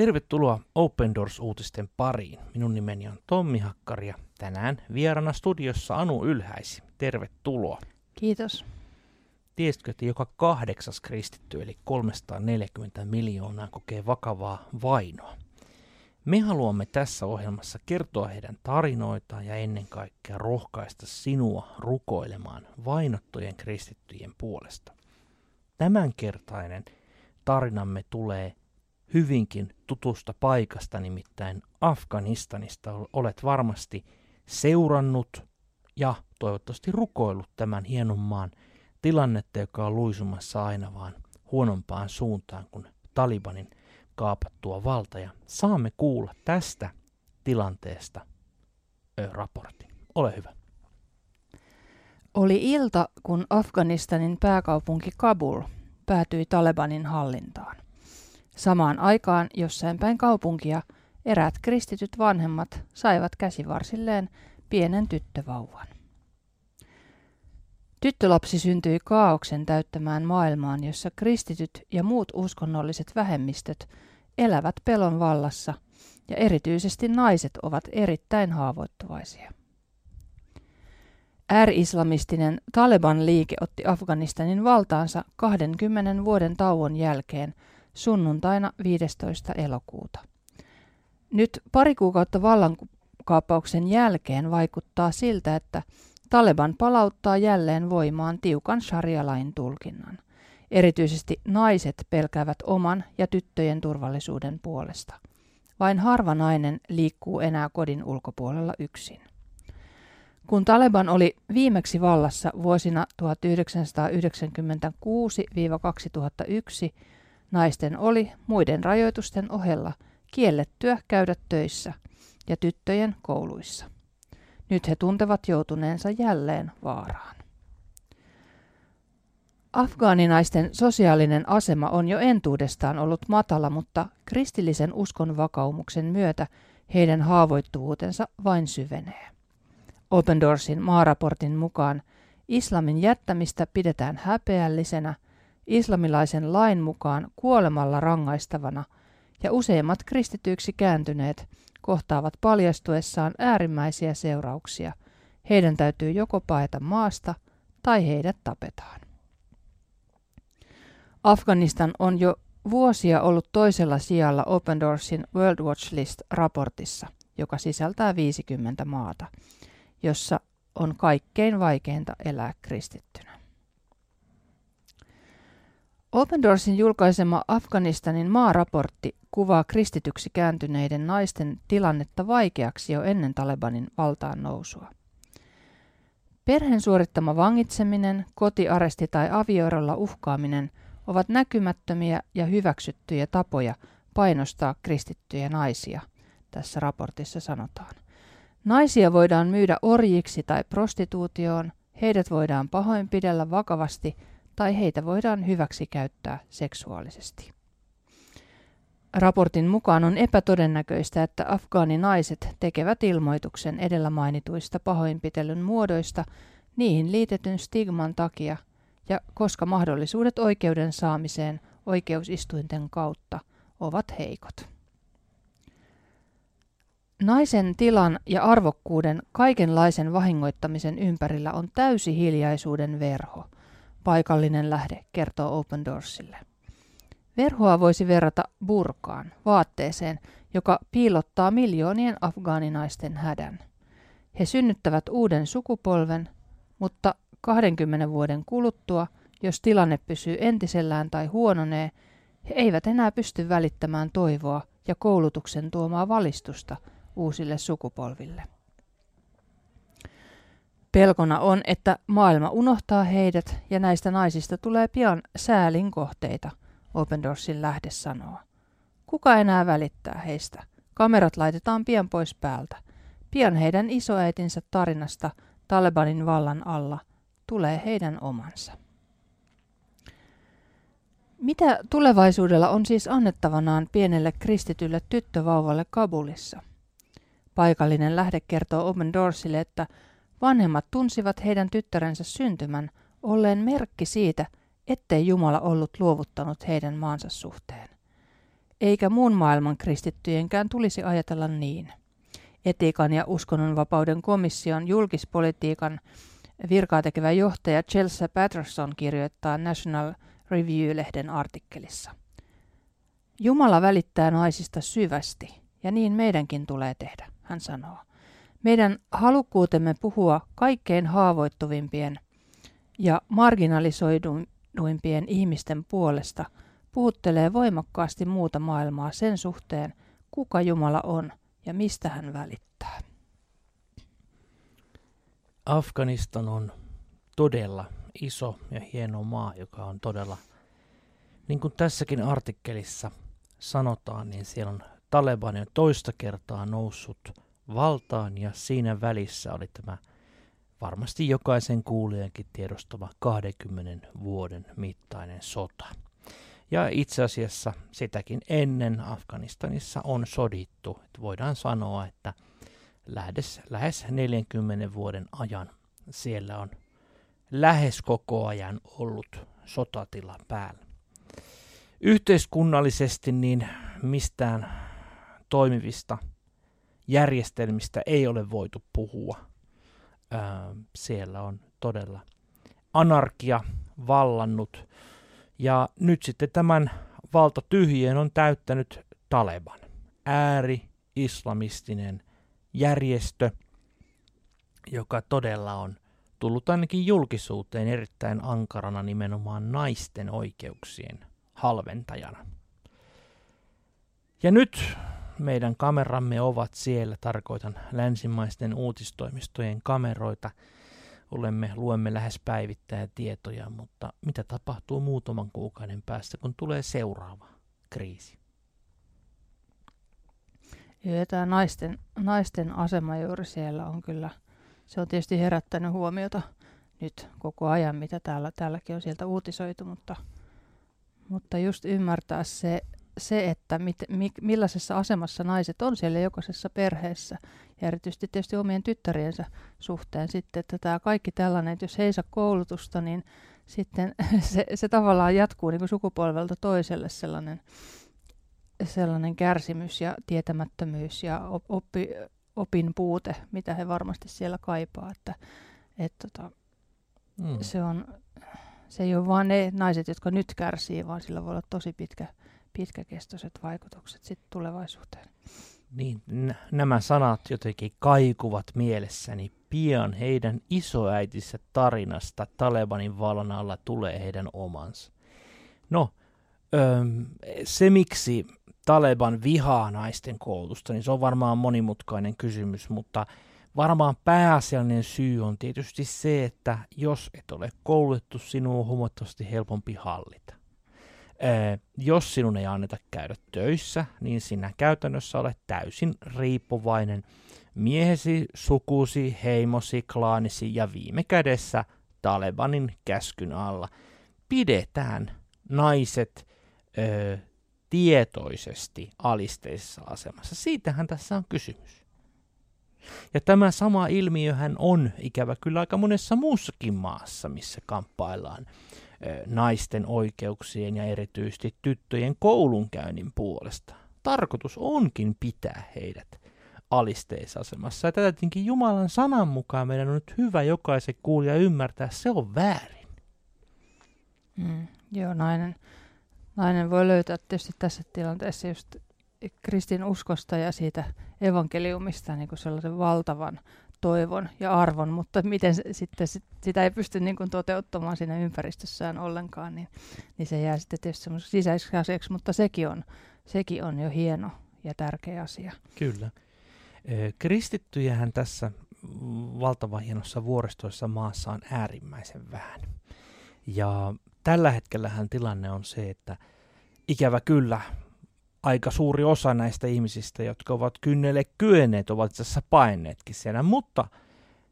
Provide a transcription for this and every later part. Tervetuloa Open Doors-uutisten pariin. Minun nimeni on Tommi Hakkari ja tänään vieraana studiossa Anu Ylhäisi. Tervetuloa. Kiitos. Tiesitkö, että joka 8. kristitty eli 340 miljoonaa kokee vakavaa vainoa? Me haluamme tässä ohjelmassa kertoa heidän tarinoitaan ja ennen kaikkea rohkaista sinua rukoilemaan vainottujen kristittyjen puolesta. Tämänkertainen tarinamme tulee hyvinkin tutusta paikasta, nimittäin Afganistanista. Olet varmasti seurannut ja toivottavasti rukoillut tämän hienon maan tilannetta, joka on luisumassa aina vaan huonompaan suuntaan kuin Talibanin kaapattua valta. Ja saamme kuulla tästä tilanteesta raportin. Ole hyvä. Oli ilta, kun Afganistanin pääkaupunki Kabul päätyi Talibanin hallintaan. Samaan aikaan jossain päin kaupunkia eräät kristityt vanhemmat saivat käsivarsilleen pienen tyttövauvan. Tyttölapsi syntyi kaaoksen täyttämään maailmaan, jossa kristityt ja muut uskonnolliset vähemmistöt elävät pelon vallassa ja erityisesti naiset ovat erittäin haavoittuvaisia. Ääri-islamistinen Taliban-liike otti Afganistanin valtaansa 20 vuoden tauon jälkeen sunnuntaina 15. elokuuta. Nyt pari kuukautta vallankaappauksen jälkeen vaikuttaa siltä, että Taliban palauttaa jälleen voimaan tiukan sharia-lain tulkinnan. Erityisesti naiset pelkäävät oman ja tyttöjen turvallisuuden puolesta. Vain harva nainen liikkuu enää kodin ulkopuolella yksin. Kun Taliban oli viimeksi vallassa vuosina 1996–2001, naisten oli muiden rajoitusten ohella kiellettyä käydä töissä ja tyttöjen kouluissa. Nyt he tuntevat joutuneensa jälleen vaaraan. Afgaaninaisten sosiaalinen asema on jo entuudestaan ollut matala, mutta kristillisen uskon vakaumuksen myötä heidän haavoittuvuutensa vain syvenee. Open Doorsin maaraportin mukaan islamin jättämistä pidetään häpeällisenä, islamilaisen lain mukaan kuolemalla rangaistavana ja useimmat kristityiksi kääntyneet kohtaavat paljastuessaan äärimmäisiä seurauksia. Heidän täytyy joko paeta maasta tai heidät tapetaan. Afganistan on jo vuosia ollut toisella sijalla Open Doorsin World Watch List -raportissa, joka sisältää 50 maata, jossa on kaikkein vaikeinta elää kristittynä. Open Doorsin julkaisema Afganistanin maaraportti kuvaa kristityksi kääntyneiden naisten tilannetta vaikeaksi jo ennen Talibanin valtaan nousua. Perheen suorittama vangitseminen, kotiaresti tai avioerolla uhkaaminen ovat näkymättömiä ja hyväksyttyjä tapoja painostaa kristittyjä naisia, tässä raportissa sanotaan. Naisia voidaan myydä orjiksi tai prostituutioon, heidät voidaan pahoinpidellä vakavasti tai heitä voidaan hyväksikäyttää seksuaalisesti. Raportin mukaan on epätodennäköistä, että afgaaninaiset tekevät ilmoituksen edellä mainituista pahoinpitelyn muodoista niihin liitetyn stigman takia ja koska mahdollisuudet oikeuden saamiseen oikeusistuinten kautta ovat heikot. Naisen tilan ja arvokkuuden kaikenlaisen vahingoittamisen ympärillä on täysi hiljaisuuden verho, paikallinen lähde kertoo Open Doorsille. Verhoa voisi verrata burkaan, vaatteeseen, joka piilottaa miljoonien afgaaninaisten hädän. He synnyttävät uuden sukupolven, mutta 20 vuoden kuluttua, jos tilanne pysyy entisellään tai huononee, he eivät enää pysty välittämään toivoa ja koulutuksen tuomaa valistusta uusille sukupolville. Pelkona on, että maailma unohtaa heidät ja näistä naisista tulee pian säälin kohteita, Open Doorsin lähde sanoo. Kuka enää välittää heistä? Kamerat laitetaan pian pois päältä. Pian heidän isoäitinsä tarinasta Talibanin vallan alla tulee heidän omansa. Mitä tulevaisuudella on siis annettavanaan pienelle kristitylle tyttövauvalle Kabulissa? Paikallinen lähde kertoo Open Doorsille, että vanhemmat tunsivat heidän tyttärensä syntymän olleen merkki siitä, ettei Jumala ollut luovuttanut heidän maansa suhteen. eikä muun maailman kristittyjenkään tulisi ajatella niin. Etiikan ja uskonnonvapauden komission julkispolitiikan virkaa tekevä johtaja Chelsea Patterson kirjoittaa National Review-lehden artikkelissa. Jumala välittää naisista syvästi, ja niin meidänkin tulee tehdä, hän sanoo. Meidän halukkuutemme puhua kaikkein haavoittuvimpien ja marginalisoiduimpien ihmisten puolesta puhuttelee voimakkaasti muuta maailmaa sen suhteen, kuka Jumala on ja mistä hän välittää. Afganistan on todella iso ja hieno maa, joka on todella, niin kuin tässäkin artikkelissa sanotaan, niin siellä on Taliban jo toista kertaa noussut valtaan ja siinä välissä oli tämä varmasti jokaisen kuulijankin tiedostava 20 vuoden mittainen sota. Ja itse asiassa sitäkin ennen Afganistanissa on sodittu. Että voidaan sanoa, että lähes 40 vuoden ajan siellä on lähes koko ajan ollut sotatila päällä. Yhteiskunnallisesti niin mistään toimivista järjestelmistä ei ole voitu puhua. Siellä on todella anarkia vallannut. Ja nyt sitten tämän valtatyhjien on täyttänyt Taliban, ääri-islamistinen järjestö, joka todella on tullut ainakin julkisuuteen erittäin ankarana nimenomaan naisten oikeuksien halventajana. Ja nyt meidän kameramme ovat siellä, tarkoitan länsimaisten uutistoimistojen kameroita. Luemme lähes päivittäin tietoja, mutta mitä tapahtuu muutaman kuukauden päästä, kun tulee seuraava kriisi? Ja tämä naisten asema juuri siellä on kyllä, se on tietysti herättänyt huomiota nyt koko ajan, mitä täälläkin on sieltä uutisoitu, mutta just ymmärtää se että millaisessa asemassa naiset on siellä jokaisessa perheessä ja erityisesti tietysti omien tyttäriensä suhteen sitten, että tämä kaikki tällainen, että jos he ei saa koulutusta, niin sitten se tavallaan jatkuu niin kuin sukupolvelta toiselle sellainen kärsimys ja tietämättömyys ja opin puute, mitä he varmasti siellä kaipaa, että se ei ole vaan ne naiset, jotka nyt kärsii, vaan sillä voi olla tosi pitkäkestoiset vaikutukset sitten tulevaisuuteen. Niin, nämä sanat jotenkin kaikuvat mielessäni. Pian heidän isoäitinsä tarinasta Talebanin vallan alla tulee heidän omansa. No, se miksi Taleban vihaa naisten koulutusta, niin se on varmaan monimutkainen kysymys, mutta varmaan pääasiallinen syy on tietysti se, että jos et ole koulutettu, sinua on huomattavasti helpompi hallita. Jos sinun ei anneta käydä töissä, niin sinä käytännössä olet täysin riippuvainen miehesi, sukusi, heimosi, klaanisi ja viime kädessä Talebanin käskyn alla. Pidetään naiset tietoisesti alisteisessa asemassa. Siitähän tässä on kysymys. Ja tämä sama ilmiöhän on ikävä kyllä aika monessa muussakin maassa, missä kamppaillaan naisten oikeuksien ja erityisesti tyttöjen koulunkäynnin puolesta. Tarkoitus onkin pitää heidät alisteisasemassa. Ja tätä tietenkin Jumalan sanan mukaan meidän on nyt hyvä jokaisen kuulija ymmärtää, se on väärin. Joo, nainen voi löytää tietysti tässä tilanteessa just kristin uskosta ja siitä evankeliumista niin kuin sellaisen valtavan toivon ja arvon, mutta miten sitten sitä ei pysty niin kuin toteuttamaan siinä ympäristössään ollenkaan, niin se jää sitten tietysti semmoisen sisäiseksi asiaksi, mutta sekin on jo hieno ja tärkeä asia. Kyllä. Kristittyjähän tässä valtavan hienossa vuoristoissa maassa on äärimmäisen vähän. Ja tällä hetkellähän tilanne on se, että ikävä kyllä aika suuri osa näistä ihmisistä, jotka ovat kynnelle kyenneet, ovat itse asiassa paenneetkin siellä, mutta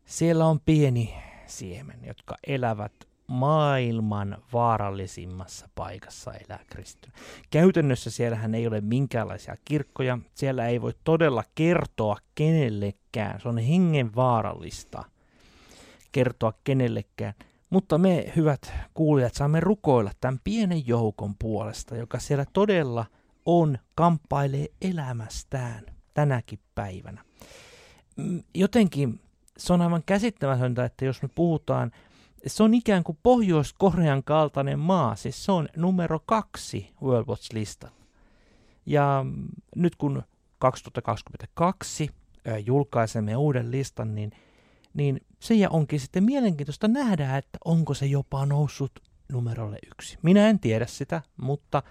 siellä on pieni siemen, jotka elävät maailman vaarallisimmassa paikassa elää kristittyä. Käytännössä siellähän ei ole minkäänlaisia kirkkoja, siellä ei voi todella kertoa kenellekään, se on hengenvaarallista kertoa kenellekään. Mutta me, hyvät kuulijat, saamme rukoilla tämän pienen joukon puolesta, joka siellä todella on, kamppailee elämästään tänäkin päivänä. Jotenkin se on aivan käsittämätöntä, että jos me puhutaan, se on ikään kuin Pohjois-Korean kaltainen maa, siis se on number 2 World Watch -listalla. Ja nyt kun 2022 julkaisemme uuden listan, niin se onkin sitten mielenkiintoista nähdä, että onko se jopa noussut numero 1. Minä en tiedä sitä, mutta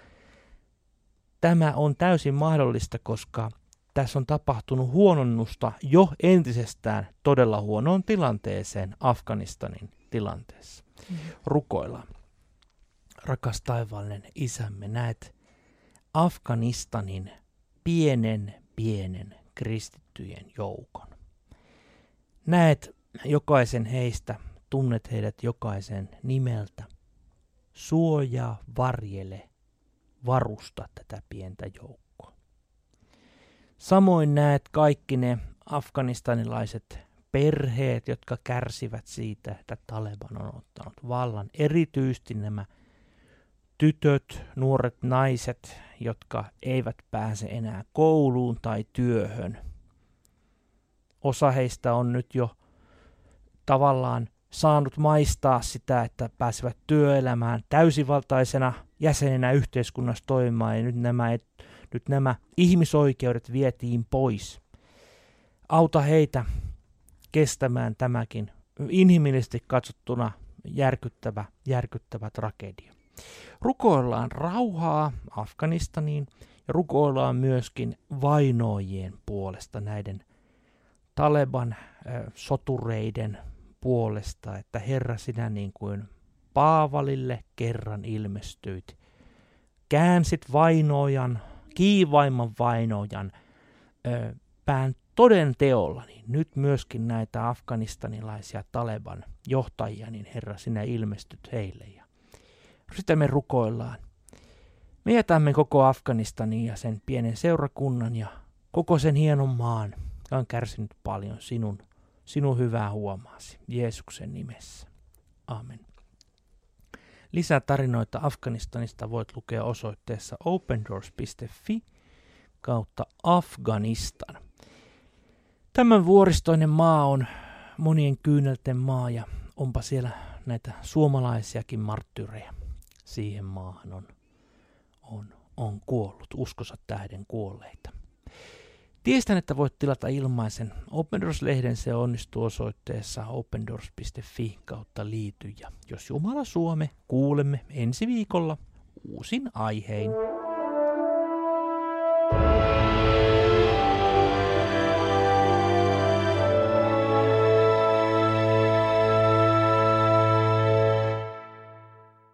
tämä on täysin mahdollista, koska tässä on tapahtunut huononnusta jo entisestään todella huonoon tilanteeseen Afganistanin tilanteessa. Rukoillaan. Rakas taivaallinen Isämme, näet Afganistanin pienen kristittyjen joukon. Näet jokaisen heistä, tunnet heidät jokaisen nimeltä. Suojaa, varjele, varusta tätä pientä joukkoa. Samoin näet kaikki ne afganistanilaiset perheet, jotka kärsivät siitä, että Taliban on ottanut vallan. Erityisesti nämä tytöt, nuoret naiset, jotka eivät pääse enää kouluun tai työhön. Osa heistä on nyt jo tavallaan saanut maistaa sitä, että pääsevät työelämään täysivaltaisena jäsenenä yhteiskunnassa toimimaan, ja nyt nämä ihmisoikeudet vietiin pois. Auta heitä kestämään tämäkin inhimillisesti katsottuna järkyttävä tragedia. Rukoillaan rauhaa Afganistaniin ja rukoillaan myöskin vainoajien puolesta, näiden Taleban sotureiden puolesta, että Herra, sinä niin kuin Paavalille kerran ilmestyit, käänsit vainojan, kiivaimman vainojan pään toden teolla, niin nyt myöskin näitä afganistanilaisia Taleban johtajia, niin Herra, sinä ilmestyt heille. Ja sitä me rukoillaan. Me jätämme koko Afganistania ja sen pienen seurakunnan ja koko sen hienon maan, joka on kärsinyt paljon sinun hyvää huomaasi, Jeesuksen nimessä. Amen. Lisää tarinoita Afganistanista voit lukea osoitteessa opendoors.fi/Afganistan. Tämän vuoristoinen maa on monien kyynelten maa, ja onpa siellä näitä suomalaisiakin marttyrejä. Siihen maahan on kuollut, uskonsa tähden kuolleita. Tiestän, että voit tilata ilmaisen Open Doors-lehden, se onnistuu osoitteessa opendoors.fi/liity. Ja jos Jumala suo, kuulemme ensi viikolla uusin aihein.